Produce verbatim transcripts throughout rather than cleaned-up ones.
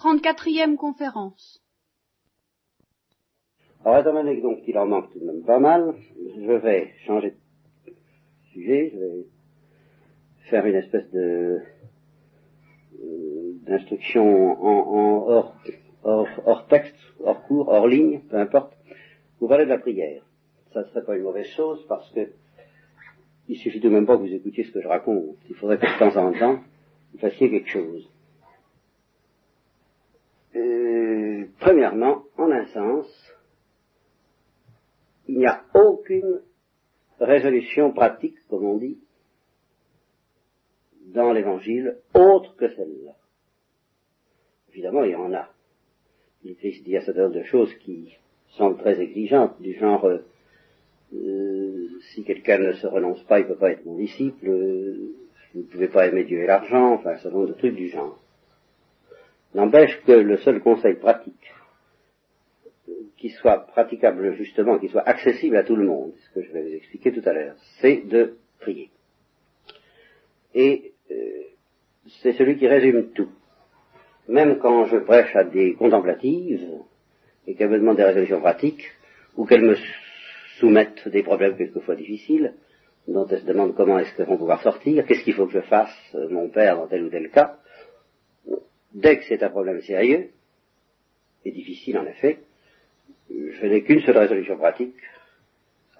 trente-quatrième conférence. Alors, étant donné donc qu'il en manque tout de même pas mal, je vais changer de sujet, je vais faire une espèce de euh, d'instruction en, en hors, hors, hors texte, hors cours, hors ligne, peu importe, vous parler de la prière. Ça ne serait pas une mauvaise chose parce que il suffit tout de même pas que vous écoutiez ce que je raconte. Il faudrait que de temps en temps, vous fassiez quelque chose. Euh, premièrement, en un sens, il n'y a aucune résolution pratique, comme on dit, dans l'Évangile, autre que celle-là. Évidemment, il y en a. Le Christ dit à cette heure de choses qui semblent très exigeantes, du genre euh, euh, si quelqu'un ne se renonce pas, il ne peut pas être mon disciple, euh, vous ne pouvez pas aimer Dieu et l'argent, enfin, ce genre de trucs du genre. N'empêche que le seul conseil pratique, qui soit praticable justement, qui soit accessible à tout le monde, ce que je vais vous expliquer tout à l'heure, c'est de prier. Et euh, c'est celui qui résume tout. Même quand je prêche à des contemplatives, et qu'elles me demandent des résolutions pratiques, ou qu'elles me soumettent des problèmes quelquefois difficiles, dont elles se demandent comment est-ce qu'elles vont pouvoir sortir, qu'est-ce qu'il faut que je fasse, euh, mon père, dans tel ou tel cas, dès que c'est un problème sérieux, et difficile en effet, je n'ai qu'une seule résolution pratique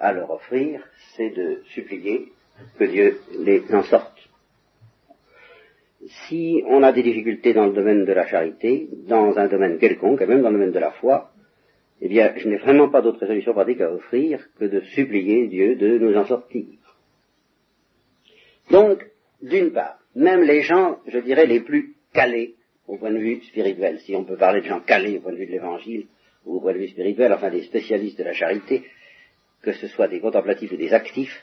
à leur offrir, c'est de supplier que Dieu les en sorte. Si on a des difficultés dans le domaine de la charité, dans un domaine quelconque, et même dans le domaine de la foi, eh bien, je n'ai vraiment pas d'autre résolution pratique à offrir que de supplier Dieu de nous en sortir. Donc, d'une part, même les gens, je dirais, les plus calés au point de vue spirituel, si on peut parler de gens calés au point de vue de l'Évangile, ou au point de vue spirituel, enfin des spécialistes de la charité, que ce soit des contemplatifs ou des actifs,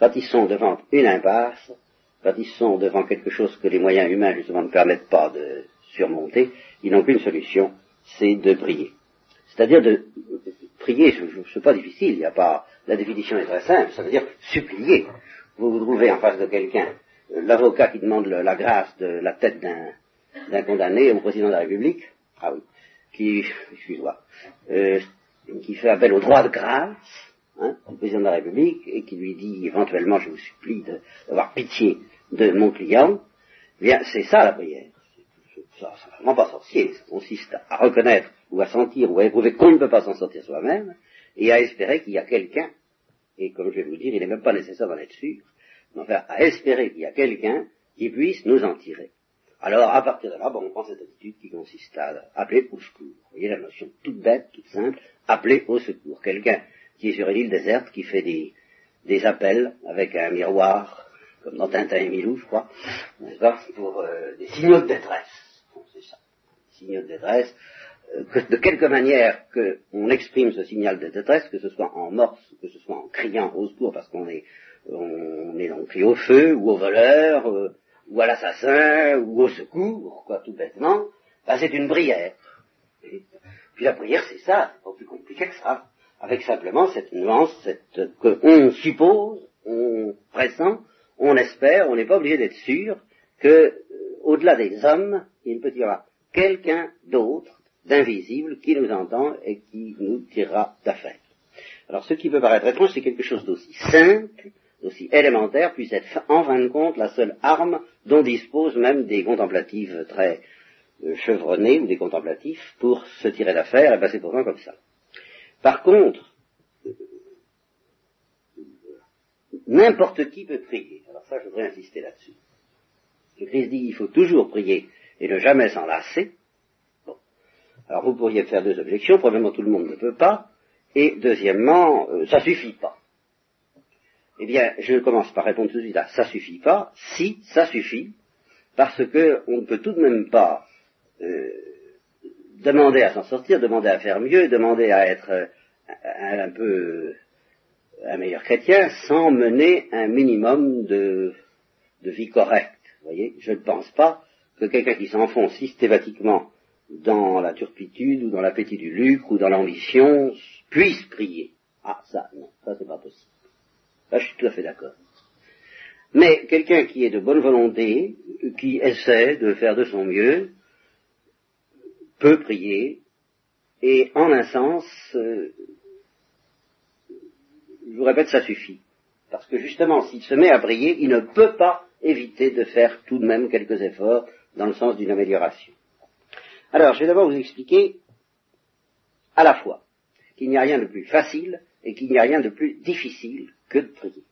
quand ils sont devant une impasse, quand ils sont devant quelque chose que les moyens humains justement ne permettent pas de surmonter, ils n'ont qu'une solution, c'est de prier. C'est-à-dire de prier, c'est pas difficile, il n'y a pas, la définition est très simple, ça veut dire supplier. Vous vous trouvez en face de quelqu'un, l'avocat qui demande le, la grâce de la tête d'un, d'un condamné au président de la République, ah oui, qui, excuse-moi, euh, qui fait appel au droit de grâce, hein, du président de la République, et qui lui dit éventuellement, je vous supplie de, d'avoir pitié de mon client, eh bien, c'est ça la prière. Ça, ça n'est vraiment pas sorcier, ça consiste à reconnaître, ou à sentir, ou à éprouver qu'on ne peut pas s'en sortir soi-même, et à espérer qu'il y a quelqu'un, et comme je vais vous dire, il n'est même pas nécessaire d'en être sûr, mais enfin, à espérer qu'il y a quelqu'un qui puisse nous en tirer. Alors, à partir de là, bon, on prend cette attitude qui consiste à appeler au secours. Vous voyez la notion toute bête, toute simple, appeler au secours. Quelqu'un qui est sur une île déserte, qui fait des, des appels avec un miroir, comme dans Tintin et Milou, je crois, n'est-ce pas, pour euh, des signaux de détresse. Bon, c'est ça, des signaux de détresse. Euh, que de quelque manière qu'on exprime ce signal de détresse, que ce soit en morse, que ce soit en criant au secours parce qu'on est, on est, on crie au feu ou au voleur, euh, ou à l'assassin, ou au secours, quoi, tout bêtement, ben c'est une prière. Et puis la prière, c'est ça, c'est pas plus compliqué que ça, avec simplement cette nuance, cette qu'on suppose, on pressent, on espère, on n'est pas obligé d'être sûr que, euh, au-delà des hommes, il peut y avoir quelqu'un d'autre, d'invisible, qui nous entend et qui nous tirera d'affaire. Alors, ce qui peut paraître étrange, c'est quelque chose d'aussi simple, aussi élémentaire, puisse être en fin de compte la seule arme dont disposent même des contemplatives très euh, chevronnés ou des contemplatifs pour se tirer d'affaire et passer pour un comme ça. Par contre, euh, n'importe qui peut prier. Alors ça, je voudrais insister là-dessus. Le Christ dit, il faut toujours prier et ne jamais s'en lasser. Bon. Alors vous pourriez faire deux objections. Premièrement, tout le monde ne peut pas. Et deuxièmement, euh, ça suffit pas. Eh bien, je commence par répondre tout de suite à « ça suffit pas », si ça suffit, parce que on ne peut tout de même pas euh, demander à s'en sortir, demander à faire mieux, demander à être euh, un, un peu un meilleur chrétien sans mener un minimum de, de vie correcte. Vous voyez, je ne pense pas que quelqu'un qui s'enfonce systématiquement dans la turpitude ou dans l'appétit du lucre ou dans l'ambition puisse prier. Ah, ça, non, ça c'est pas possible. Là, je suis tout à fait d'accord. Mais quelqu'un qui est de bonne volonté, qui essaie de faire de son mieux, peut prier, et en un sens, euh, je vous répète, ça suffit. Parce que justement, s'il se met à prier, il ne peut pas éviter de faire tout de même quelques efforts dans le sens d'une amélioration. Alors, je vais d'abord vous expliquer à la fois qu'il n'y a rien de plus facile et qu'il n'y a rien de plus difficile que de prier.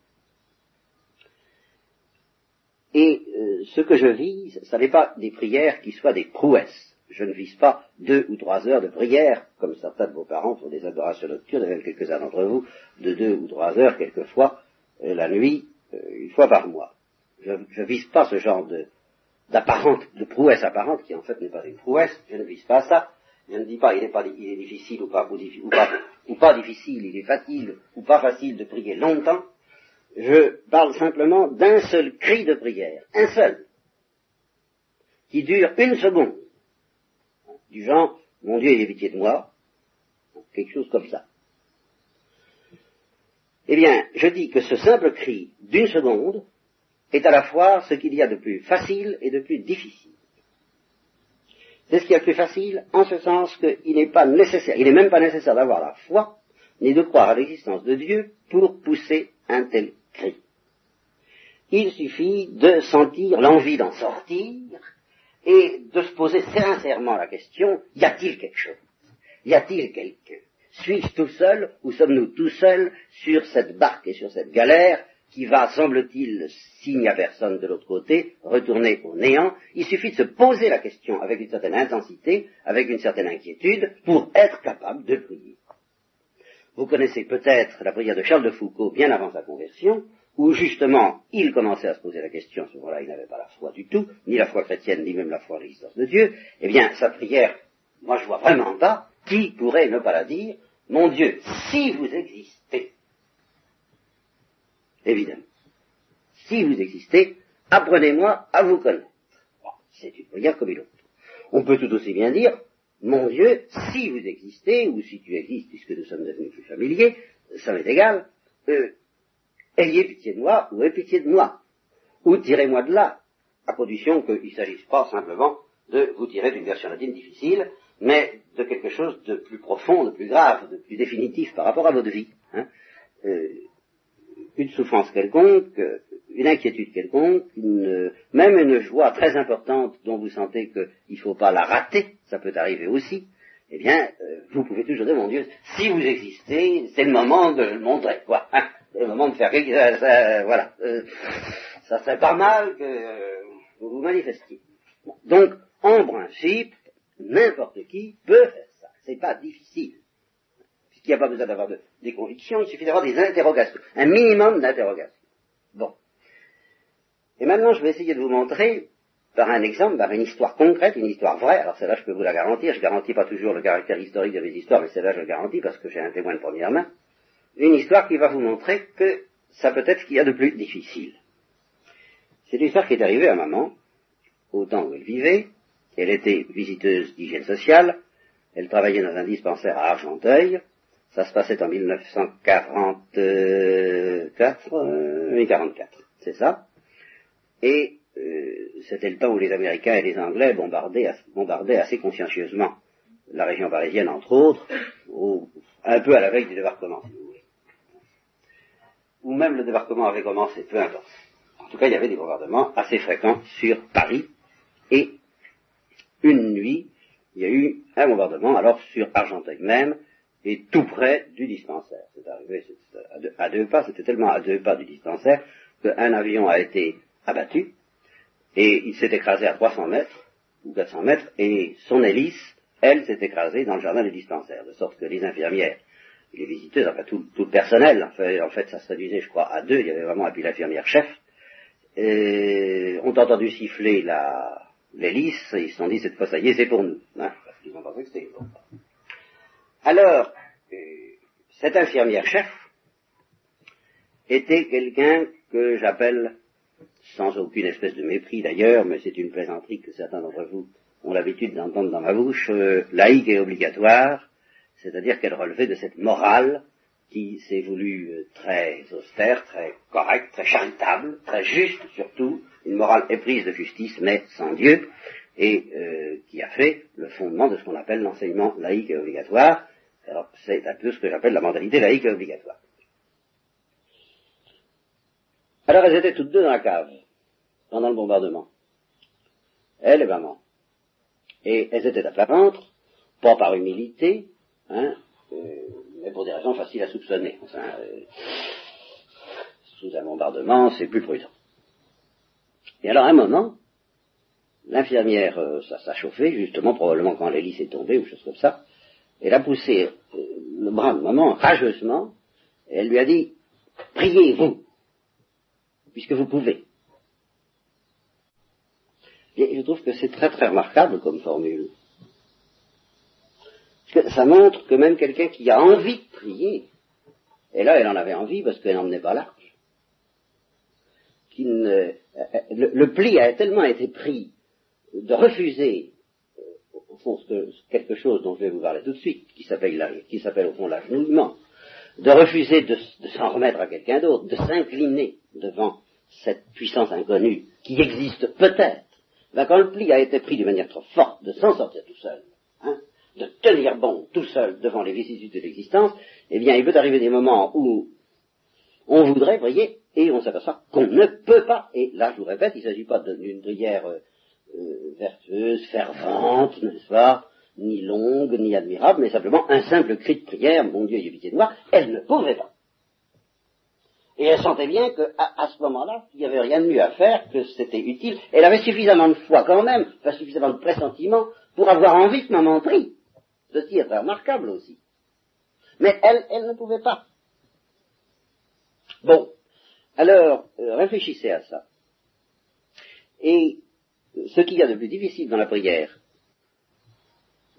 Et euh, ce que je vise, ça n'est pas des prières qui soient des prouesses. Je ne vise pas deux ou trois heures de prière, comme certains de vos parents font des adorations nocturnes, et même quelques-uns d'entre vous, de deux ou trois heures, quelquefois, euh, la nuit, euh, une fois par mois. Je ne vise pas ce genre de, d'apparente, de prouesse apparente, qui en fait n'est pas une prouesse, je ne vise pas ça. Je ne dis pas il est, pas, il est difficile ou pas, ou, ou, pas, ou pas difficile, il est facile ou pas facile de prier longtemps. Je parle simplement d'un seul cri de prière, un seul, qui dure une seconde. Du genre, mon Dieu, il est pitié de moi, quelque chose comme ça. Eh bien, je dis que ce simple cri d'une seconde est à la fois ce qu'il y a de plus facile et de plus difficile. C'est ce qu'il y a de plus facile en ce sens qu'il n'est pas nécessaire, il n'est même pas nécessaire d'avoir la foi, ni de croire à l'existence de Dieu pour pousser un tel cri. Il suffit de sentir l'envie d'en sortir, et de se poser sincèrement la question, y a-t-il quelque chose? Y a-t-il quelqu'un? Suis-je tout seul ou sommes-nous tout seuls sur cette barque et sur cette galère qui va, semble-t-il, s'il n'y a personne de l'autre côté, retourner au néant? Il suffit de se poser la question avec une certaine intensité, avec une certaine inquiétude, pour être capable de prier. Vous connaissez peut-être la prière de Charles de Foucauld bien avant sa conversion, où justement, il commençait à se poser la question, ce moment-là, il n'avait pas la foi du tout, ni la foi chrétienne, ni même la foi en l'existence de Dieu. Eh bien, sa prière, moi je vois vraiment pas, qui pourrait ne pas la dire, mon Dieu, si vous existez, évidemment, si vous existez, apprenez-moi à vous connaître. Bon, c'est une prière comme une autre. On peut tout aussi bien dire, mon Dieu, si vous existez, ou si tu existes, puisque nous sommes devenus plus familiers, ça m'est égal, euh, ayez pitié de moi, ou ayez pitié de moi, ou tirez-moi de là, à condition qu'il ne s'agisse pas simplement de vous tirer d'une version latine difficile, mais de quelque chose de plus profond, de plus grave, de plus définitif par rapport à votre vie. Hein. Euh, une souffrance quelconque, une inquiétude quelconque, une, même une joie très importante dont vous sentez qu'il ne faut pas la rater, ça peut arriver aussi, eh bien, euh, vous pouvez toujours dire, mon Dieu, si vous existez, c'est le moment de le montrer, quoi. Hein. Le moment de faire quelque chose, ça, voilà, euh, ça serait pas mal que euh, vous vous manifestiez. Bon. Donc, en principe, n'importe qui peut faire ça. C'est pas difficile. Puisqu'il n'y a pas besoin d'avoir de, des convictions, il suffit d'avoir des interrogations. Un minimum d'interrogations. Bon. Et maintenant, je vais essayer de vous montrer, par un exemple, par une histoire concrète, une histoire vraie. Alors celle-là, je peux vous la garantir. Je garantis pas toujours le caractère historique de mes histoires, mais celle-là, je le garantis parce que j'ai un témoin de première main. Une histoire qui va vous montrer que ça peut être ce qu'il y a de plus difficile. C'est une histoire qui est arrivée à maman, au temps où elle vivait. Elle était visiteuse d'hygiène sociale. Elle travaillait dans un dispensaire à Argenteuil. Ça se passait en mille neuf cent quarante-quatre, c'est ça. Et euh, c'était le temps où les Américains et les Anglais bombardaient, bombardaient assez consciencieusement la région parisienne, entre autres, au, un peu à la veille du débarquement. Ou même le débarquement avait commencé, peu importe. En tout cas, il y avait des bombardements assez fréquents sur Paris. Et une nuit, il y a eu un bombardement, alors sur Argenteuil même, et tout près du dispensaire. C'est arrivé c'est, à, deux, à deux pas, c'était tellement à deux pas du dispensaire qu'un avion a été abattu, et il s'est écrasé à trois cents mètres, ou quatre cents mètres, et son hélice, elle, s'est écrasée dans le jardin du dispensaire, de sorte que les infirmières, les visiteuses, enfin tout, tout le personnel, en fait, en fait ça se réduisait je crois à deux, il y avait vraiment appelé l'infirmière chef, et ont entendu siffler la, l'hélice, et ils se sont dit cette fois ça y est c'est pour nous, hein, parce qu'ils ont pensé que c'était bon. Alors, euh, cette infirmière chef était quelqu'un que j'appelle, sans aucune espèce de mépris d'ailleurs, mais c'est une plaisanterie que certains d'entre vous ont l'habitude d'entendre dans ma bouche, euh, laïque et obligatoire, c'est-à-dire qu'elle relevait de cette morale qui s'est voulue très austère, très correcte, très charitable, très juste surtout, une morale éprise de justice, mais sans Dieu, et euh, qui a fait le fondement de ce qu'on appelle l'enseignement laïque et obligatoire. Alors, c'est un peu ce que j'appelle la mentalité laïque et obligatoire. Alors, elles étaient toutes deux dans la cave, pendant le bombardement. Elle et maman. Et elles étaient à plat ventre, pas par humilité, hein, euh, mais pour des raisons faciles à soupçonner. Enfin, euh, sous un bombardement, c'est plus prudent. Et alors, à un moment, l'infirmière, euh, ça s'est chauffé, justement, probablement quand l'hélice est tombée, ou chose comme ça, elle a poussé euh, le bras de maman rageusement, et elle lui a dit, « Priez-vous, puisque vous pouvez. » Et je trouve que c'est très très remarquable comme formule. Parce que ça montre que même quelqu'un qui a envie de prier, et là elle en avait envie parce qu'elle n'en venait pas large, qui ne, le, le pli a tellement été pris de refuser au fond ce, quelque chose dont je vais vous parler tout de suite, qui s'appelle, qui s'appelle au fond l'agenouillement, de refuser de, de s'en remettre à quelqu'un d'autre, de s'incliner devant cette puissance inconnue qui existe peut-être. Ben, quand le pli a été pris d'une manière trop forte de s'en sortir tout seul, hein, de tenir bon tout seul devant les vicissitudes de l'existence, eh bien il peut arriver des moments où on voudrait prier et on s'aperçoit qu'on ne peut pas. Et là, je vous répète, il ne s'agit pas d'une prière euh, euh, vertueuse, fervente, n'est-ce pas, ni longue, ni admirable, mais simplement un simple cri de prière, mon Dieu, j'ai pitié de moi, elle ne pouvait pas. Et elle sentait bien qu'à à ce moment-là, il n'y avait rien de mieux à faire, que c'était utile. Elle avait suffisamment de foi quand même, enfin suffisamment de pressentiment, pour avoir envie que maman prie. Ceci est très remarquable aussi. Mais elle, elle ne pouvait pas. Bon, alors, euh, réfléchissez à ça. Et ce qu'il y a de plus difficile dans la prière,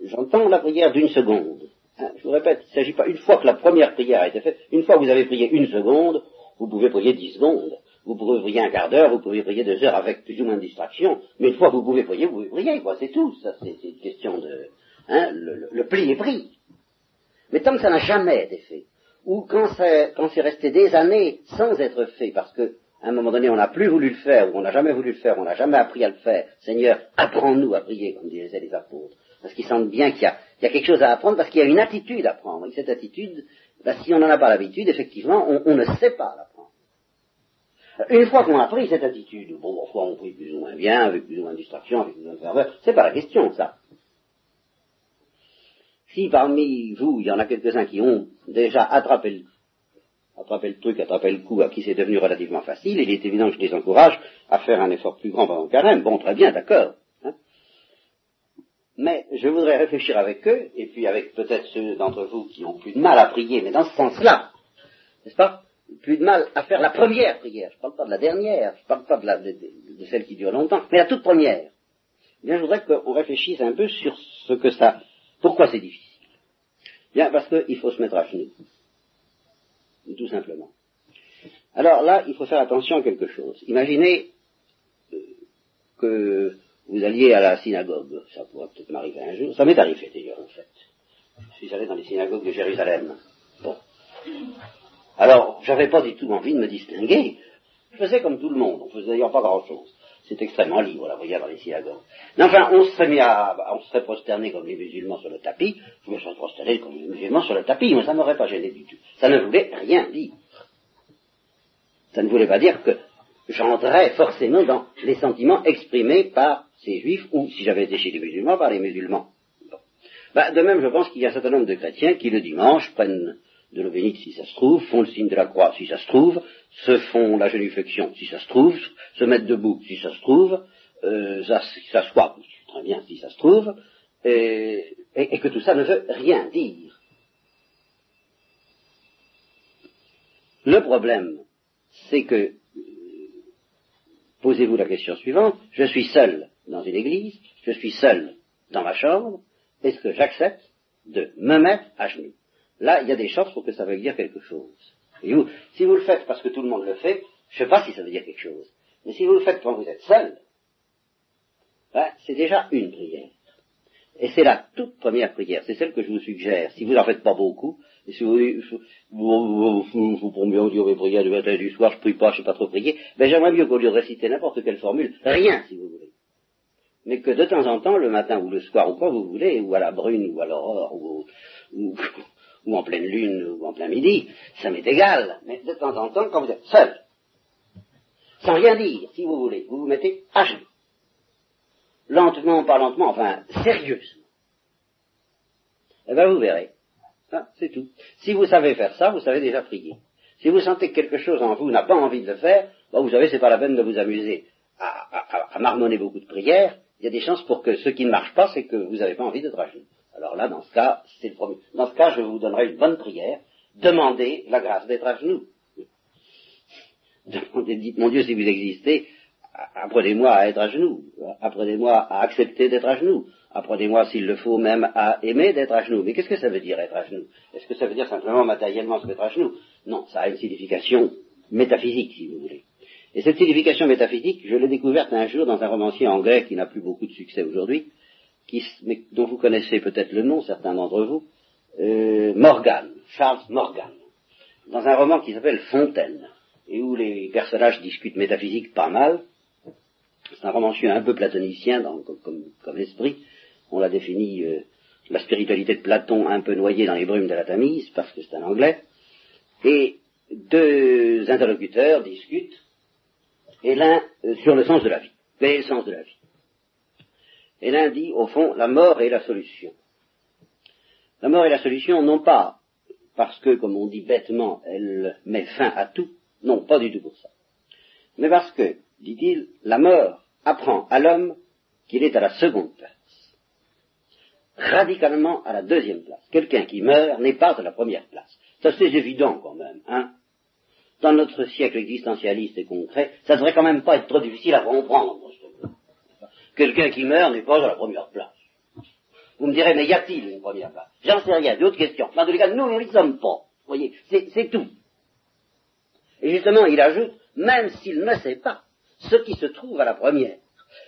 j'entends la prière d'une seconde. Hein, je vous répète, il ne s'agit pas, une fois que la première prière a été faite, une fois que vous avez prié une seconde, vous pouvez prier dix secondes, vous pouvez prier un quart d'heure, vous pouvez prier deux heures avec plus ou moins de distraction, mais une fois que vous pouvez prier, vous pouvez prier, quoi, c'est tout, ça, c'est, c'est une question de, hein, le, le, le pli est pris. Mais tant que ça n'a jamais été fait, ou quand c'est, quand c'est resté des années sans être fait, parce que, à un moment donné, on n'a plus voulu le faire, ou on n'a jamais voulu le faire, on n'a jamais appris à le faire, Seigneur, apprends-nous à prier, comme disaient les apôtres, parce qu'ils sentent bien qu'il y a, il y a quelque chose à apprendre, parce qu'il y a une attitude à prendre, et cette attitude, ben, si on n'en a pas l'habitude, effectivement, on, on ne sait pas l'apprendre. Une fois qu'on a pris cette attitude, bon, parfois on prie plus ou moins bien, avec plus ou moins de distraction, avec plus ou moins de ferveur, c'est pas la question, ça. Si parmi vous, il y en a quelques-uns qui ont déjà attrapé le, attrapé le truc, attrapé le coup, à qui c'est devenu relativement facile, il est évident que je les encourage à faire un effort plus grand pendant le carême. Bon, très bien, d'accord. Hein. Mais je voudrais réfléchir avec eux, et puis avec peut-être ceux d'entre vous qui ont plus de mal à prier, mais dans ce sens-là, n'est-ce pas, plus de mal à faire la première prière, je ne parle pas de la dernière, je ne parle pas de, la, de, de celle qui dure longtemps, mais la toute première. Eh bien, je voudrais qu'on réfléchisse un peu sur ce que ça, pourquoi c'est difficile. Bien, parce qu'il faut se mettre à genoux, tout simplement. Alors là, il faut faire attention à quelque chose. Imaginez euh, que... vous alliez à la synagogue, ça pourrait peut-être m'arriver un jour, ça m'est arrivé d'ailleurs en fait, je suis allé dans les synagogues de Jérusalem, bon, alors j'avais pas du tout envie de me distinguer, je faisais comme tout le monde, on faisait d'ailleurs pas grand-chose, c'est extrêmement libre la prière dans les synagogues, mais enfin on serait mis à, on serait prosterné comme les musulmans sur le tapis, je me serais prosterné comme les musulmans sur le tapis, mais ça m'aurait pas gêné du tout, ça ne voulait rien dire, ça ne voulait pas dire que j'entrais forcément dans les sentiments exprimés par ces juifs, ou si j'avais été chez les musulmans, par les musulmans. Bon. Ben, de même, je pense qu'il y a un certain nombre de chrétiens qui, le dimanche, prennent de l'obénite si ça se trouve, font le signe de la croix si ça se trouve, se font la génuflexion si ça se trouve, se mettent debout si ça se trouve, euh, s'assoient très bien si ça se trouve, et, et, et que tout ça ne veut rien dire. Le problème, c'est que posez-vous la question suivante, je suis seul dans une église, je suis seul dans ma chambre, est-ce que j'accepte de me mettre à genoux? Là, il y a des chances pour que ça veuille dire quelque chose. Et vous, si vous le faites parce que tout le monde le fait, je ne sais pas si ça veut dire quelque chose. Mais si vous le faites quand vous êtes seul, ben, c'est déjà une prière. Et c'est la toute première prière, c'est celle que je vous suggère. Si vous n'en faites pas beaucoup, et si vous, vous, vous, vous pourriez me dire mes prières du matin et du soir, je ne prie pas, je ne sais pas trop prier, ben j'aimerais mieux qu'au lieu de réciter n'importe quelle formule, rien si vous voulez. mais que de temps en temps, le matin ou le soir, ou quand vous voulez, ou à la brune, ou à l'aurore, ou, ou, ou en pleine lune, ou en plein midi, ça m'est égal, mais de temps en temps, quand vous êtes seul, sans rien dire, si vous voulez, vous vous mettez à genoux. Lentement, pas lentement, enfin, sérieusement. Eh bien, vous verrez. Ah, c'est tout. Si vous savez faire ça, vous savez déjà prier. Si vous sentez que quelque chose en vous n'a pas envie de le faire, ben vous savez, c'est pas la peine de vous amuser à, à, à marmonner beaucoup de prières. Il y a des chances pour que ce qui ne marche pas, c'est que vous n'avez pas envie d'être à genoux. Alors là, dans ce cas, c'est le premier. Dans ce cas, je vous donnerai une bonne prière. Demandez la grâce d'être à genoux. Demandez, dites, mon Dieu, si vous existez, apprenez-moi à être à genoux. Apprenez-moi à accepter d'être à genoux. Apprenez-moi, s'il le faut, même à aimer d'être à genoux. Mais qu'est-ce que ça veut dire être à genoux? Est-ce que ça veut dire simplement matériellement se mettre à genoux? Non, ça a une signification métaphysique, si vous voulez. Et cette signification métaphysique, je l'ai découverte un jour dans un romancier anglais qui n'a plus beaucoup de succès aujourd'hui, qui, mais dont vous connaissez peut-être le nom, certains d'entre vous, euh, Morgan, Charles Morgan, dans un roman qui s'appelle Fontaine, et où les personnages discutent métaphysique pas mal. C'est un romancier un peu platonicien dans, comme, comme, comme esprit. On l'a défini euh, la spiritualité de Platon un peu noyée dans les brumes de la Tamise, parce que c'est un anglais. Et deux interlocuteurs discutent, et l'un euh, sur le sens de la vie. Quel est le sens de la vie? Et l'un dit, au fond, la mort est la solution. La mort est la solution, non pas parce que, comme on dit bêtement, elle met fin à tout, non, pas du tout pour ça. Mais parce que, dit-il, la mort apprend à l'homme qu'il est à la seconde place. Radicalement à la deuxième place. Quelqu'un qui meurt n'est pas à la première place. Ça c'est évident quand même, hein. Dans notre siècle existentialiste et concret, ça devrait quand même pas être trop difficile à comprendre. Quelqu'un qui meurt n'est pas à la première place. Vous me direz, mais y a-t-il une première place? J'en sais rien, d'autres questions. Enfin, en tout cas, nous, nous n'y sommes pas. Vous voyez, c'est, c'est tout. Et justement, il ajoute, même s'il ne sait pas, ce qui se trouve à la première.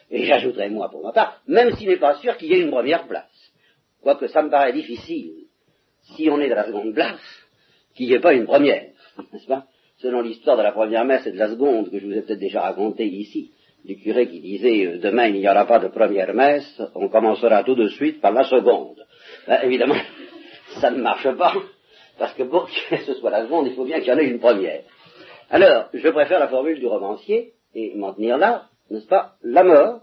Et j'ajouterai moi pour ma part, même s'il n'est pas sûr qu'il y ait une première place. Quoique ça me paraît difficile, si on est dans la seconde place, qu'il n'y ait pas une première, n'est-ce pas? Selon l'histoire de la première messe et de la seconde, que je vous ai peut-être déjà racontée ici, du curé qui disait, euh, demain il n'y aura pas de première messe, on commencera tout de suite par la seconde. Ben, évidemment, ça ne marche pas, parce que pour que ce soit la seconde, il faut bien qu'il y en ait une première. Alors, je préfère la formule du romancier, et m'en tenir là, n'est-ce pas, la mort,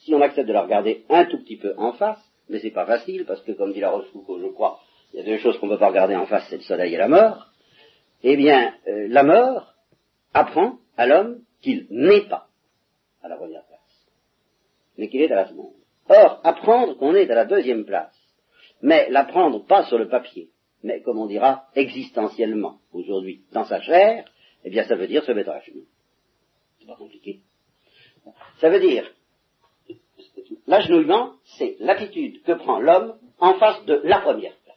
si on accepte de la regarder un tout petit peu en face, mais c'est pas facile, parce que comme dit La Rochefoucauld, je crois, il y a deux choses qu'on ne peut pas regarder en face, c'est le soleil et la mort, eh bien, euh, la mort apprend à l'homme qu'il n'est pas à la première place, mais qu'il est à la seconde. Or, apprendre qu'on est à la deuxième place, mais l'apprendre pas sur le papier, mais comme on dira, existentiellement, aujourd'hui, dans sa chair, eh bien ça veut dire se mettre à genoux. Pas compliqué. Ça veut dire, l'agenouillement, c'est l'attitude que prend l'homme en face de la première place.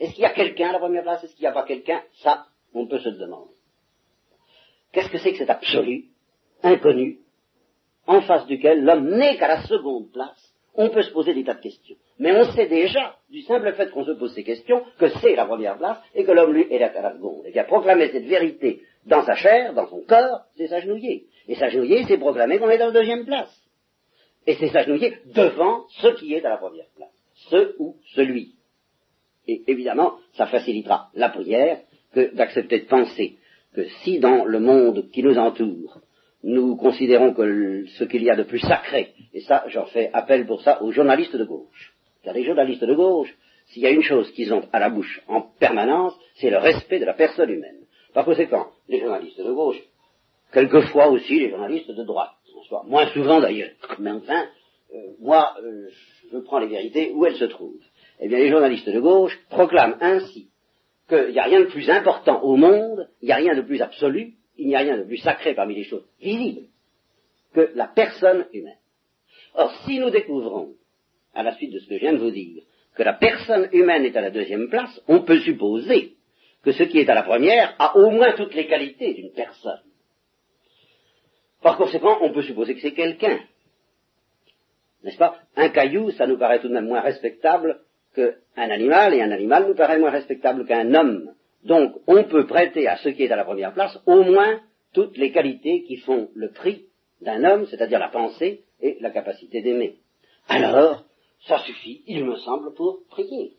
Est-ce qu'il y a quelqu'un à la première place? Est-ce qu'il n'y a pas quelqu'un? Ça, on peut se le demander. Qu'est-ce que c'est que cet absolu, inconnu, en face duquel l'homme n'est qu'à la seconde place? On peut se poser des tas de questions. Mais on sait déjà, du simple fait qu'on se pose ces questions, que c'est la première place et que l'homme, lui, est à la seconde. Et bien, proclamer cette vérité dans sa chair, dans son corps, c'est s'agenouiller. Et s'agenouiller, c'est proclamer qu'on est dans la deuxième place. Et c'est s'agenouiller devant ce qui est à la première place. Ce ou celui. Et évidemment, ça facilitera la prière que d'accepter de penser que si dans le monde qui nous entoure, nous considérons que ce qu'il y a de plus sacré, et ça, j'en fais appel pour ça aux journalistes de gauche. Car les journalistes de gauche, s'il y a une chose qu'ils ont à la bouche en permanence, c'est le respect de la personne humaine. Par conséquent, les journalistes de gauche, quelquefois aussi les journalistes de droite, soit moins souvent d'ailleurs, mais enfin, euh, moi, euh, je prends les vérités où elles se trouvent. Eh bien, les journalistes de gauche proclament ainsi qu'il n'y a rien de plus important au monde, il n'y a rien de plus absolu, il n'y a rien de plus sacré parmi les choses visibles que la personne humaine. Or, si nous découvrons, à la suite de ce que je viens de vous dire, que la personne humaine est à la deuxième place, on peut supposer que ce qui est à la première a au moins toutes les qualités d'une personne. Par conséquent, on peut supposer que c'est quelqu'un. N'est-ce pas? Un caillou, ça nous paraît tout de même moins respectable qu'un animal, et un animal nous paraît moins respectable qu'un homme. Donc, on peut prêter à ce qui est à la première place au moins toutes les qualités qui font le prix d'un homme, c'est-à-dire la pensée, et la capacité d'aimer. Alors, ça suffit, il me semble, pour prier.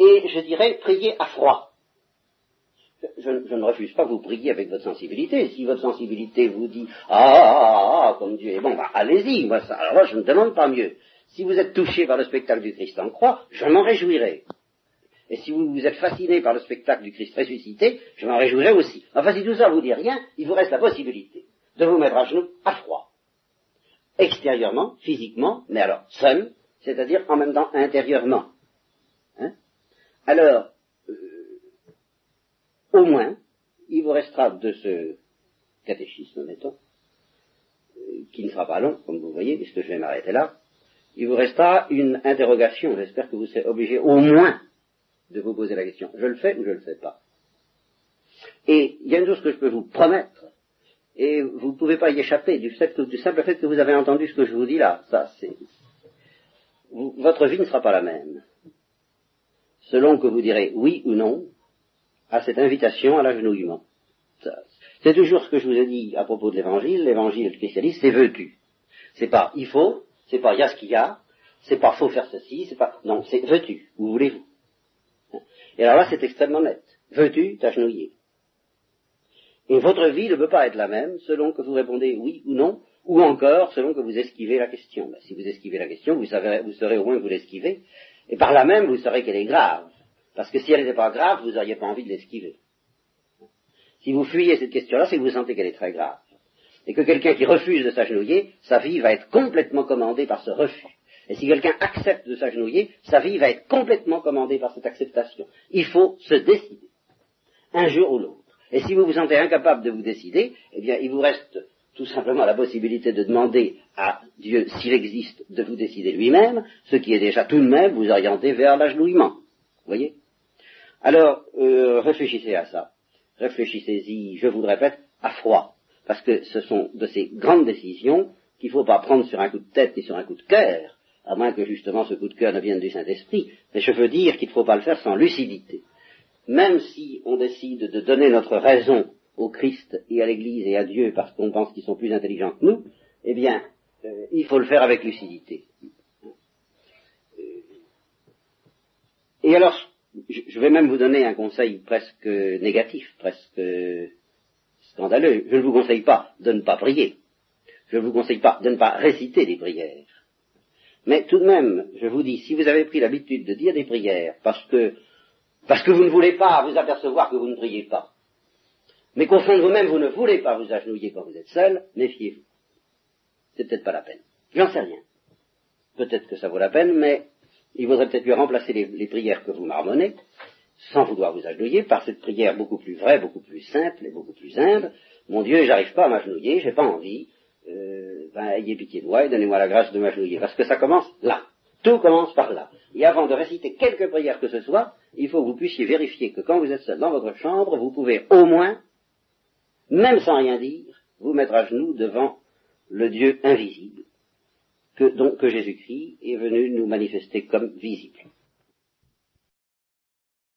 Et je dirais, prier à froid. Je, je ne refuse pas que vous priez avec votre sensibilité. Si votre sensibilité vous dit « Ah, ah, ah, comme Dieu est bon bah, », allez-y, moi, ça, alors moi je ne demande pas mieux. Si vous êtes touché par le spectacle du Christ en croix, je m'en réjouirai. Et si vous, vous êtes fasciné par le spectacle du Christ ressuscité, je m'en réjouirai aussi. Enfin, si tout ça ne vous dit rien, il vous reste la possibilité de vous mettre à genoux à froid. Extérieurement, physiquement, mais alors seul, c'est-à-dire en même temps intérieurement. Hein? Alors, euh, au moins, il vous restera de ce catéchisme, mettons, euh, qui ne sera pas long, comme vous voyez, puisque je vais m'arrêter là, il vous restera une interrogation, j'espère que vous serez obligé au moins de vous poser la question, je le fais ou je ne le fais pas. Et il y a une chose que je peux vous promettre, et vous ne pouvez pas y échapper du, fait que, du simple fait que vous avez entendu ce que je vous dis là, ça c'est... Vous, votre vie ne sera pas la même. Selon que vous direz oui ou non à cette invitation à l'agenouillement. C'est toujours ce que je vous ai dit à propos de l'évangile, l'évangile christianiste, c'est veux-tu. C'est pas il faut, c'est pas il y a ce qu'il y a, c'est pas faut faire ceci, c'est pas, non, c'est veux-tu, ou voulez-vous. Et alors là, c'est extrêmement net. Veux-tu t'agenouiller? Et votre vie ne peut pas être la même selon que vous répondez oui ou non, ou encore selon que vous esquivez la question. Ben, si vous esquivez la question, vous, savez, vous saurez au moins que vous l'esquivez, et par là même, vous saurez qu'elle est grave. Parce que si elle n'était pas grave, vous n'auriez pas envie de l'esquiver. Si vous fuyez cette question-là, c'est que vous sentez qu'elle est très grave. Et que quelqu'un qui refuse de s'agenouiller, sa vie va être complètement commandée par ce refus. Et si quelqu'un accepte de s'agenouiller, sa vie va être complètement commandée par cette acceptation. Il faut se décider, un jour ou l'autre. Et si vous vous sentez incapable de vous décider, eh bien, il vous reste tout simplement la possibilité de demander à Dieu, s'il existe, de vous décider lui-même, ce qui est déjà tout de même vous orienter vers l'agenouillement. Vous voyez? Alors, euh, réfléchissez à ça. Réfléchissez-y, je vous le répète, à froid. Parce que ce sont de ces grandes décisions qu'il ne faut pas prendre sur un coup de tête ni sur un coup de cœur, à moins que justement ce coup de cœur ne vienne du Saint-Esprit. Mais je veux dire qu'il ne faut pas le faire sans lucidité. Même si on décide de donner notre raison au Christ et à l'Église et à Dieu parce qu'on pense qu'ils sont plus intelligents que nous, eh bien, euh, il faut le faire avec lucidité. Et alors, je vais même vous donner un conseil presque négatif, presque scandaleux. Je ne vous conseille pas de ne pas prier. Je ne vous conseille pas de ne pas réciter des prières. Mais tout de même, je vous dis, si vous avez pris l'habitude de dire des prières parce que, parce que vous ne voulez pas vous apercevoir que vous ne priez pas, mais qu'au fond de vous-même, vous ne voulez pas vous agenouiller quand vous êtes seul, méfiez-vous. C'est peut-être pas la peine. J'en sais rien. Peut-être que ça vaut la peine, mais il vaudrait peut-être mieux remplacer les, les prières que vous marmonnez, sans vouloir vous agenouiller, par cette prière beaucoup plus vraie, beaucoup plus simple et beaucoup plus humble. Mon Dieu, j'arrive pas à m'agenouiller, j'ai pas envie, euh, ben, ayez pitié de moi et donnez-moi la grâce de m'agenouiller. Parce que ça commence là. Tout commence par là. Et avant de réciter quelques prières que ce soit, il faut que vous puissiez vérifier que quand vous êtes seul dans votre chambre, vous pouvez au moins, même sans rien dire, vous mettre à genoux devant le Dieu invisible que, donc, que Jésus-Christ est venu nous manifester comme visible.